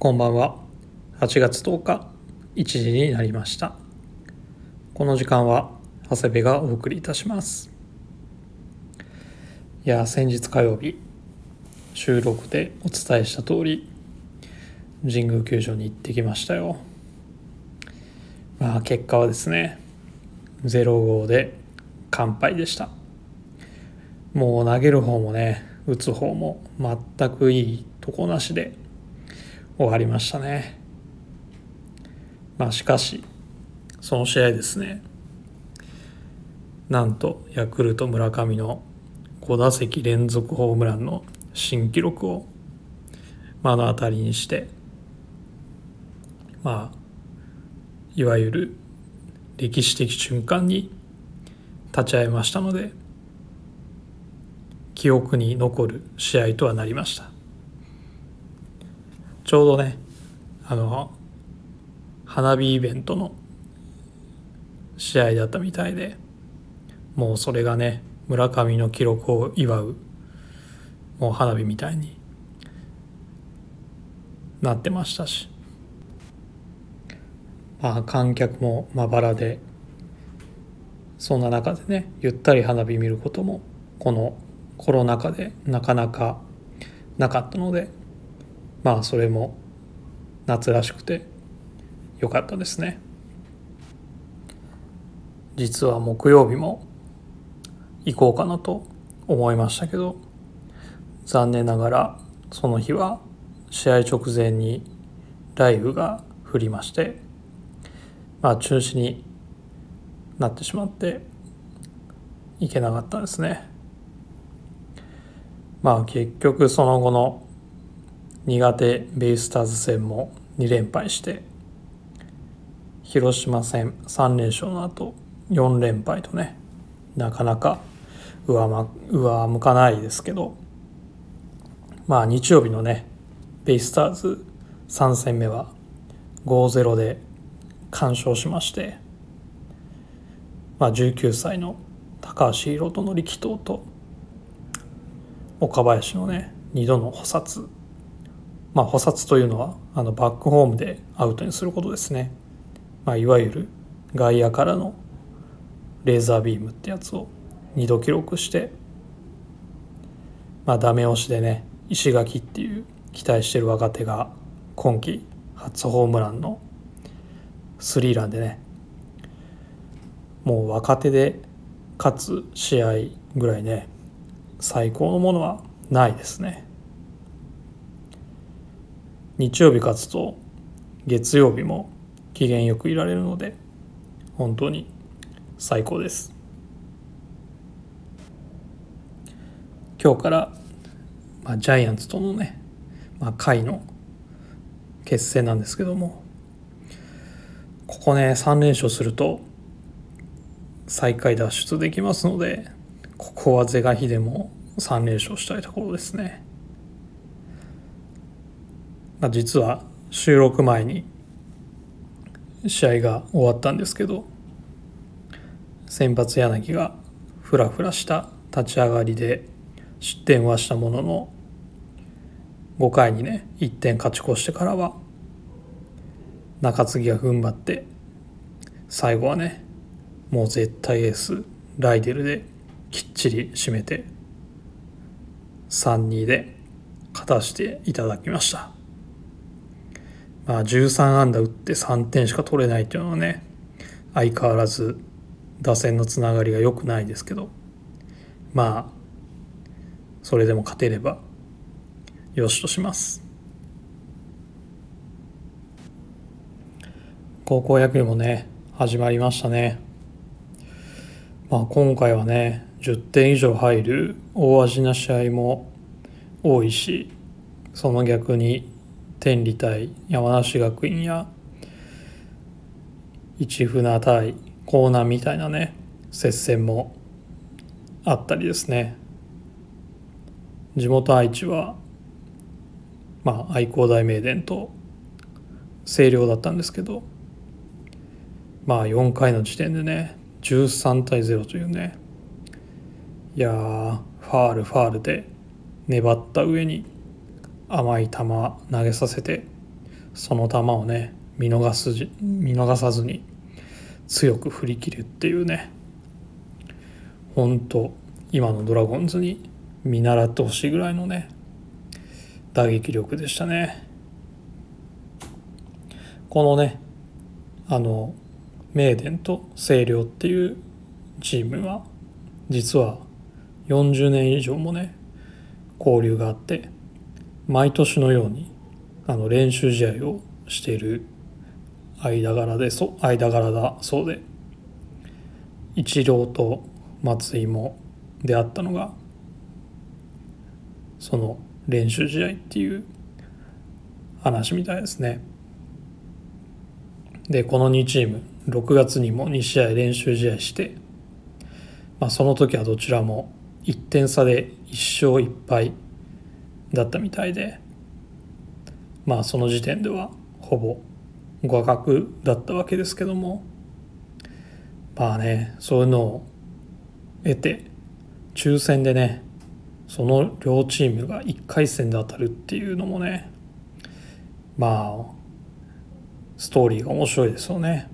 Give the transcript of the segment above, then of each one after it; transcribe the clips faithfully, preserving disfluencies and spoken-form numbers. こんばんは。はちがつとおかいちじになりました。この時間は長谷部がお送りいたします。いや先日火曜日収録でお伝えした通り神宮球場に行ってきましたよ。まあ結果はですねゼロたいごで完敗でした。もう投げる方もね打つ方も全くいいとこなしで終わりましたね。まあしかしその試合ですね、なんとヤクルト村上のごだせき連続ホームランの新記録を目の当たりにして、まあいわゆる歴史的瞬間に立ち会いましたので、記憶に残る試合とはなりました。ちょうどね、あの花火イベントの試合だったみたいで、もうそれがね村上の記録を祝うもう花火みたいになってましたし、まあ、観客もまばらで、そんな中でねゆったり花火見ることもこのコロナ禍でなかなかなかったので、まあそれも夏らしくて良かったですね。実は木曜日も行こうかなと思いましたけど、残念ながらその日は試合直前に雷雨が降りまして、まあ中止になってしまって行けなかったですね。まあ結局その後の苦手ベイスターズ戦もにれんぱいして、広島戦さんれんしょうの後よんれんぱいとね、なかなか上、ま、上向かないですけど、まあ日曜日のね、ベイスターズさんせんめは ごたいゼロ で完勝しまして、まあ、じゅうきゅうさいの高橋宏斗の力投と岡林のね、にどの補殺、まあ、補殺というのはあのバックホームでアウトにすることですね、まあ、いわゆる外野からのレーザービームってやつをにど記録して、まあ、ダメ押しでね石垣っていう期待してる若手が今季初ホームランのスリーランでね、もう若手で勝つ試合ぐらいね最高のものはないですね。日曜日勝つと月曜日も機嫌よくいられるので本当に最高です。今日から、まあ、ジャイアンツとのね、まあ、回の決戦なんですけども、ここねさんれんしょうすると最下位脱出できますので、ここは是が非でもさんれんしょうしたいところですね。実は収録前に試合が終わったんですけど、先発柳がフラフラした立ち上がりで失点はしたものの、ごかいにねいってん勝ち越してからは中継ぎが踏ん張って、最後はねもう絶対エースライデルできっちり締めて さんたいに で勝たせていただきました。まあ、じゅうさんあんだ打ってさんてんしか取れないというのはね、相変わらず打線のつながりが良くないですけど、まあそれでも勝てればよしとします。高校野球もね始まりましたね。まあ今回はねじゅってんいじょう入る大味な試合も多いし、その逆に天理対山梨学院や市船対江南みたいなね接戦もあったりですね。地元愛知はまあ愛工大名電と星稜だったんですけど、まあよんかいの時点でねじゅうさんたいゼロというね、いやーファールファールで粘った上に甘い球投げさせてその球をね見逃す見逃さずに強く振り切るっていうね、本当今のドラゴンズに見習ってほしいぐらいのね打撃力でしたね。このねあの名電と星稜っていうチームは実はよんじゅうねん以上もね交流があって、毎年のようにあの練習試合をしている間柄でそ間柄だそうで、イチローと松井も出会ったのがその練習試合っていう話みたいですね。でこのにチームろくがつにもに試合練習試合して、まあ、その時はどちらもいってん差でいっ勝いっ敗だったみたいで、まあその時点ではほぼ互角だったわけですけども、まあねそういうのを得て抽選でねその両チームがいっかい戦で当たるっていうのもね、まあストーリーが面白いですよね。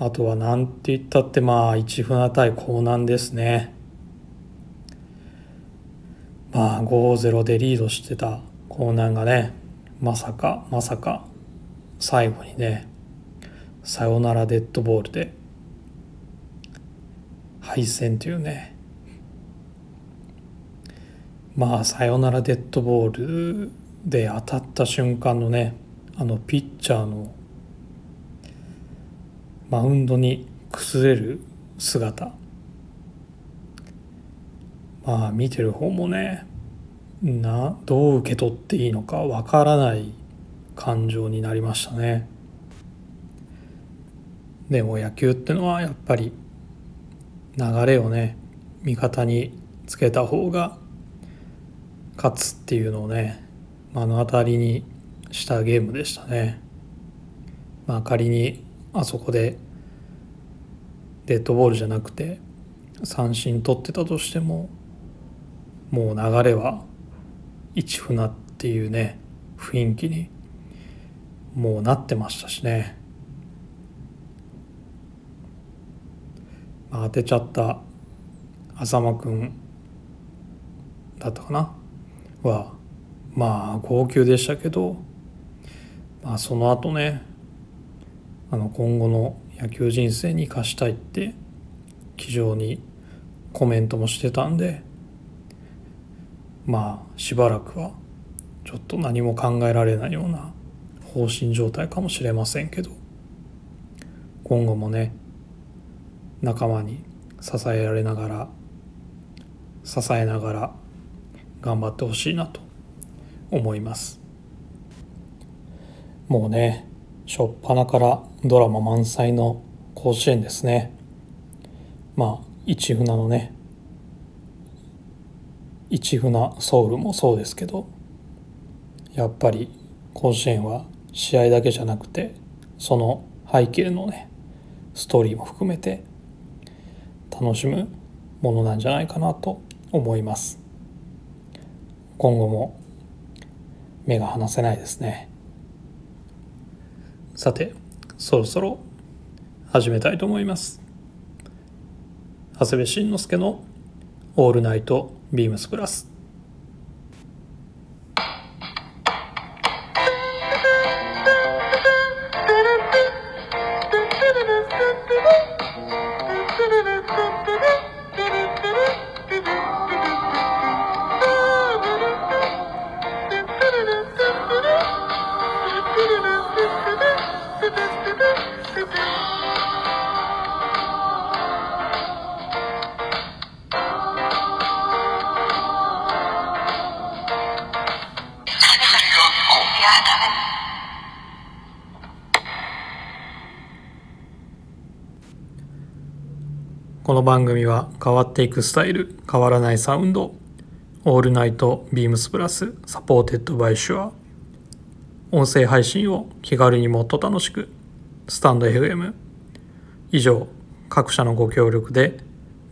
あとはなんて言ったってまあ市船対興南ですね。まあ ごたいゼロ でリードしてた興南がねまさかまさか最後にねサヨナラデッドボールで敗戦というね、まあサヨナラデッドボールで当たった瞬間のねあのピッチャーのマウンドに崩れる姿、まあ見てる方もねなどう受け取っていいのかわからない感情になりましたね。でも野球ってのはやっぱり流れをね味方につけた方が勝つっていうのをね目の当たりにしたゲームでしたね。まあ仮にあそこでデッドボールじゃなくて三振取ってたとしても、もう流れは市船っていうね雰囲気にもうなってましたしね。まあ、当てちゃった浅間くんだったかなはまあ号泣でしたけど、まあ、その後ねあの今後の野球人生に生かしたいって気丈にコメントもしてたんで、まあしばらくはちょっと何も考えられないような放心状態かもしれませんけど、今後もね仲間に支えられながら支えながら頑張ってほしいなと思います。もうね初っ端からドラマ満載の甲子園ですね。まあ市船のね市船ソウルもそうですけど、やっぱり甲子園は試合だけじゃなくてその背景のねストーリーも含めて楽しむものなんじゃないかなと思います。今後も目が離せないですね。さてそろそろ始めたいと思います。長谷部慎之介のオールナイトビームスプラス。この番組は変わっていくスタイル、変わらないサウンド、オールナイトビームスプラスサポーテッドバイシュア、音声配信を気軽にもっと楽しく、スタンド エフエム 以上各社のご協力で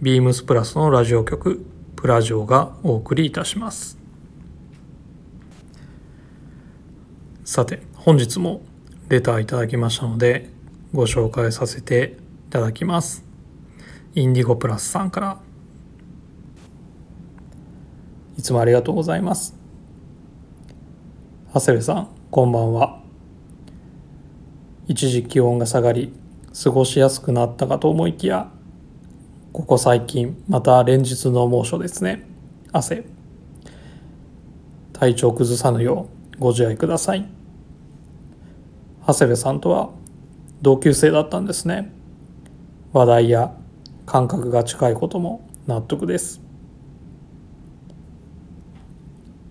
ビームスプラスのラジオ局プラジオがお送りいたします。さて、本日もレターいただきましたのでご紹介させていただきます。インディゴプラスさんから、いつもありがとうございます。長谷部さん、こんばんは。一時気温が下がり過ごしやすくなったかと思いきや、ここ最近また連日の猛暑ですね。汗、体調崩さぬようご自愛ください。長谷部さんとは同級生だったんですね。話題や感覚が近いことも納得です。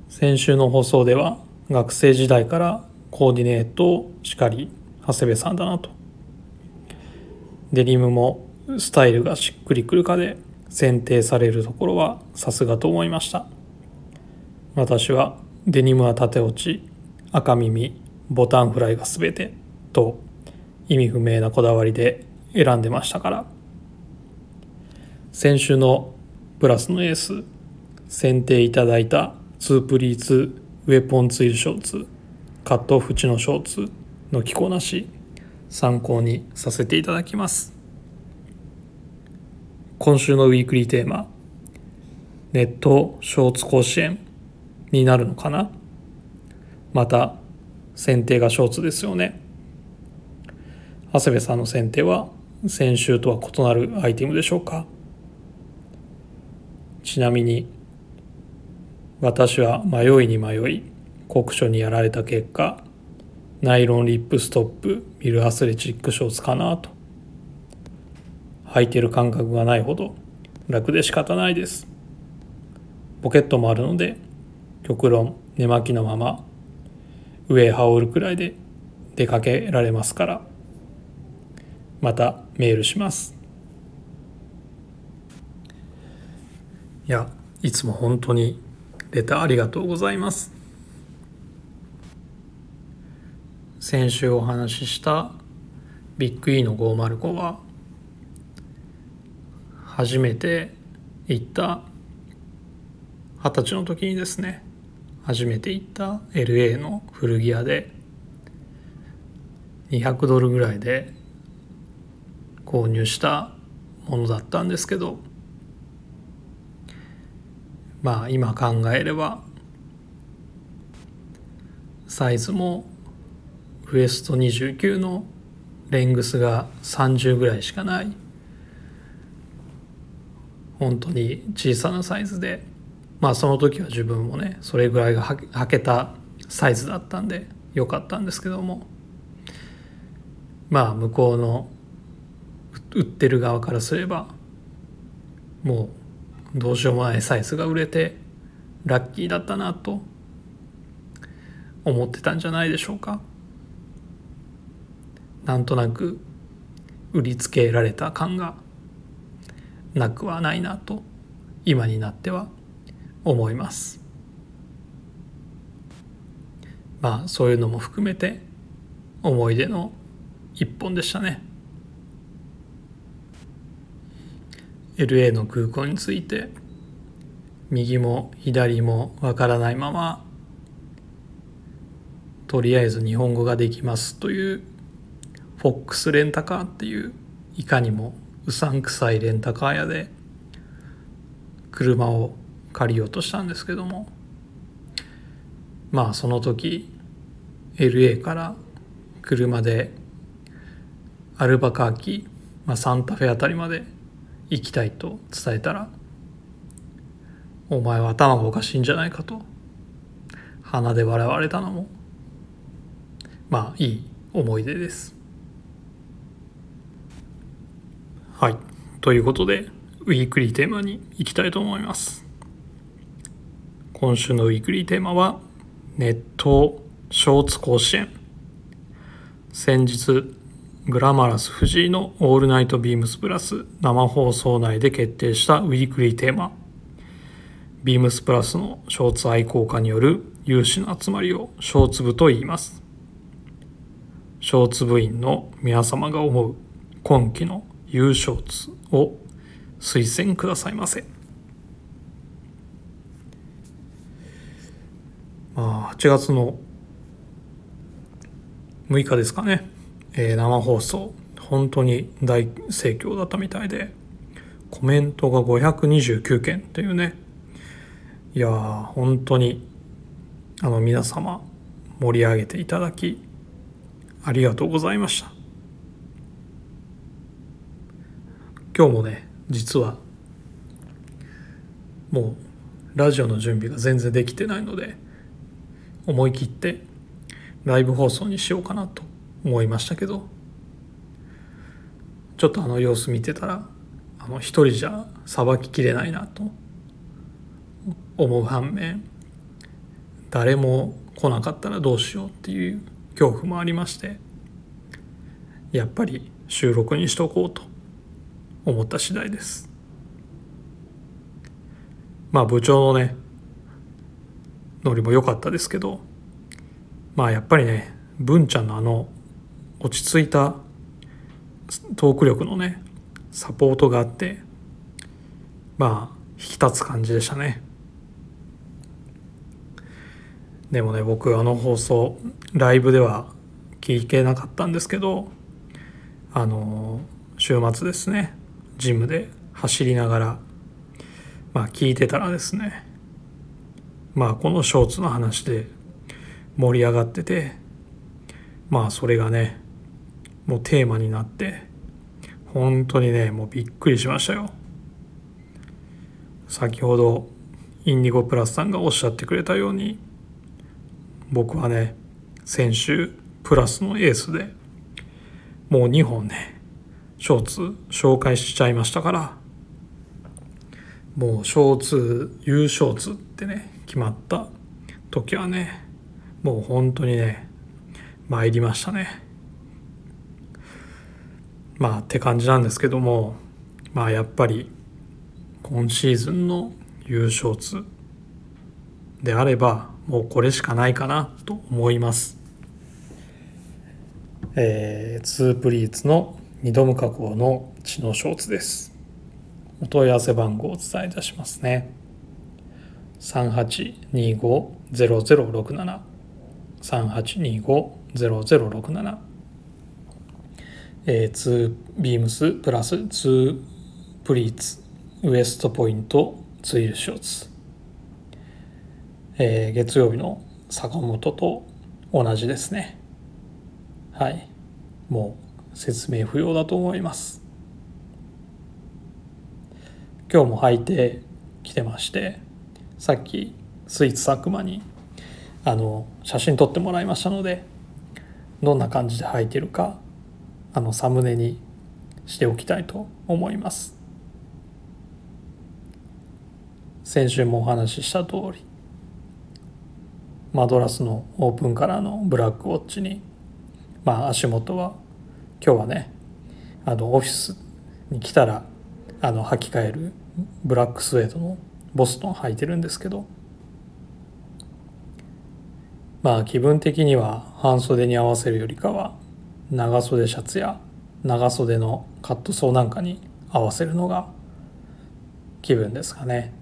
先週の放送では学生時代からコーディネートをしかり長谷部さんだなと、デニムもスタイルがしっくりくるかで選定されるところはさすがと思いました。私はデニムは縦落ち、赤耳、ボタンフライがすべてと意味不明なこだわりで選んでましたから、先週のプラスのエース選定いただいたツープリーツウェポンツイルショーツ、カットオフ地のショーツの着こなし、参考にさせていただきます。今週のウィークリーテーマ、ネットショーツ甲子園になるのかな。また選定がショーツですよね。長谷部さんの選定は先週とは異なるアイテムでしょうか。ちなみに私は迷いに迷い酷暑にやられた結果、ナイロンリップストップミルアスレチックショーツかなと。履いてる感覚がないほど楽で仕方ないです。ポケットもあるので極論寝巻きのまま上羽織るくらいで出かけられますから。またメールします。いや、いつも本当にレターありがとうございます。先週お話ししたビッグ E のごひゃくごは初めて行った二十歳の時にですね、初めて行った エルエー の古着屋でにひゃくドルぐらいで購入したものだったんですけど、まあ今考えればサイズもウエストにじゅうきゅうのレングスがさんじゅうぐらいしかない本当に小さなサイズで、まあその時は自分もねそれぐらいが履けたサイズだったんで良かったんですけども、まあ向こうの売ってる側からすればもうどうしようもないサイズが売れてラッキーだったなと思ってたんじゃないでしょうか。なんとなく売りつけられた感がなくはないなと今になっては思います。まあそういうのも含めて思い出の一本でしたね。 エルエー の空港について右も左もわからないまま、とりあえず日本語ができますというフォックスレンタカーっていういかにもうさんくさいレンタカー屋で車を借りようとしたんですけども、まあその時 エルエー から車でアルバカーキ、まあ、サンタフェあたりまで行きたいと伝えたら、お前は頭がおかしいんじゃないかと鼻で笑われたのもまあいい思い出です。はい、ということでウィークリーテーマに行きたいと思います。今週のウィークリーテーマは熱湯ショーツ甲子園。先日グラマラス藤井のオールナイトビームスプラス生放送内で決定したウィークリーテーマ、ビームスプラスのショーツ愛好家による有志の集まりをショーツ部と言います。ショーツ部員の皆様が思う今期の優勝ツを推薦くださいませ。まあはちがつのむいかですかね、えー、生放送本当に大盛況だったみたいで、コメントがごひゃくにじゅうきゅうけんっていうね。いやー本当にあの皆様盛り上げていただきありがとうございました。今日もね、実はもうラジオの準備が全然できてないので、思い切ってライブ放送にしようかなと思いましたけど、ちょっとあの様子見てたら、あの一人じゃさばききれないなと思う反面、誰も来なかったらどうしようっていう恐怖もありまして、やっぱり収録にしとこうと思った次第です。まあ部長のねノリも良かったですけど、まあやっぱりね、文ちゃんのあの落ち着いたトーク力のねサポートがあって、まあ引き立つ感じでしたね。でもね、僕あの放送ライブでは聞けなかったんですけど、あの週末ですね、ジムで走りながらまあ聞いてたらですね、まあこのショーツの話で盛り上がってて、まあそれがねもうテーマになって、本当にねもうびっくりしましたよ。先ほどインディゴプラスさんがおっしゃってくれたように、僕はね先週プラスのエースでもうにほんねショーツ紹介しちゃいましたから、もうショーツ優勝ツってね決まった時はね、もう本当にね参りましたね。まあって感じなんですけども、まあやっぱり今シーズンの優勝ツであればもうこれしかないかなと思います。えー、ツープリーツのにどめ加工の知能ショーツです。お問い合わせ番号をお伝えいたしますね。 さんはちにご ぜろぜろろくなな さんはちにご ぜろぜろろくなな、えー、ツービームスプラスツープリーツウエストポイントツイルショーツ、えー、月曜日の坂本と同じですね。はい、もう説明不要だと思います。今日も履いてきてまして、さっきスイーツ佐久間にあの写真撮ってもらいましたので、どんな感じで履いてるかあのサムネにしておきたいと思います。先週もお話しした通り、マドラスのオープンカラーのブラックウォッチに、まあ足元は今日はねあのオフィスに来たらあの履き替えるブラックスウェードのボストン履いてるんですけど、まあ気分的には半袖に合わせるよりかは長袖シャツや長袖のカットソーなんかに合わせるのが気分ですかね。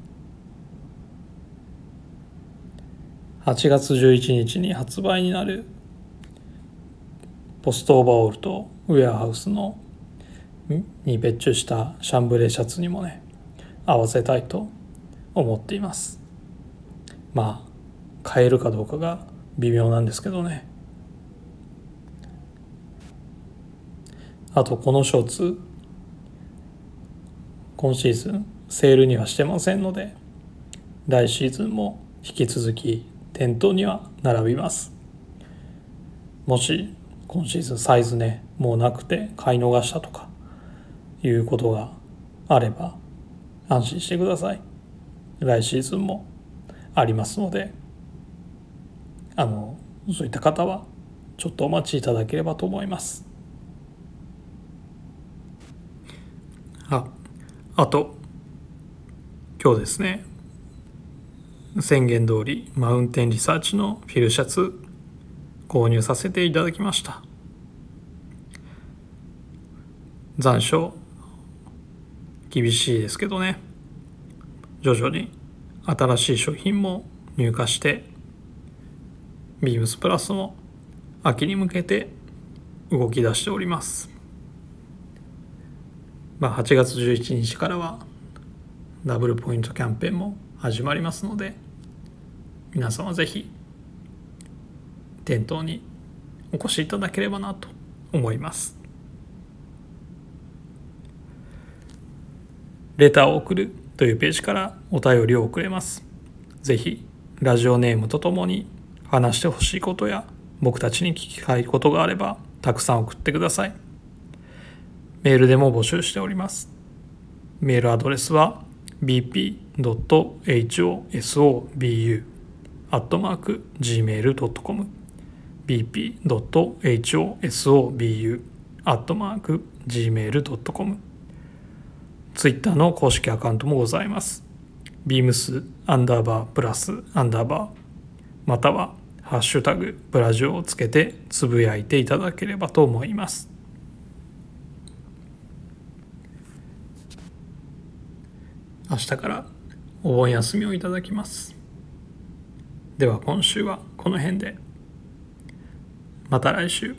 はちがつじゅういちにちに発売になるポストオーバーオールとウェアハウスのに別注したシャンブレーシャツにもね合わせたいと思っています。まあ買えるかどうかが微妙なんですけどね。あとこのショーツ今シーズンセールにはしてませんので、来シーズンも引き続き店頭には並びます。もし今シーズンサイズねもうなくて買い逃したとかいうことがあれば安心してください。来シーズンもありますので、あのそういった方はちょっとお待ちいただければと思います。あ、あと今日ですね、宣言通りマウンテンリサーチのフィルシャツ購入させていただきました。残暑厳しいですけどね、徐々に新しい商品も入荷して、ビームスプラスも秋に向けて動き出しております。まあ、はちがつじゅういちにちからはダブルポイントキャンペーンも始まりますので、皆さんはぜひ店頭にお越しいただければなと思います。レターを送るというページからお便りを送れます。ぜひラジオネームとともに話してほしいことや僕たちに聞きたいことがあればたくさん送ってください。メールでも募集しております。メールアドレスは ビーピードットホソビューアットマークジーメールドットコム ビーピードットホソビューアットマークジーメールドットコム。 Twitter の公式アカウントもございます。ビームスアンダーバープラスアンダーバー、またはハッシュタグブラジオをつけてつぶやいていただければと思います。明日からお盆休みをいただきます。では今週はこの辺で、また来週。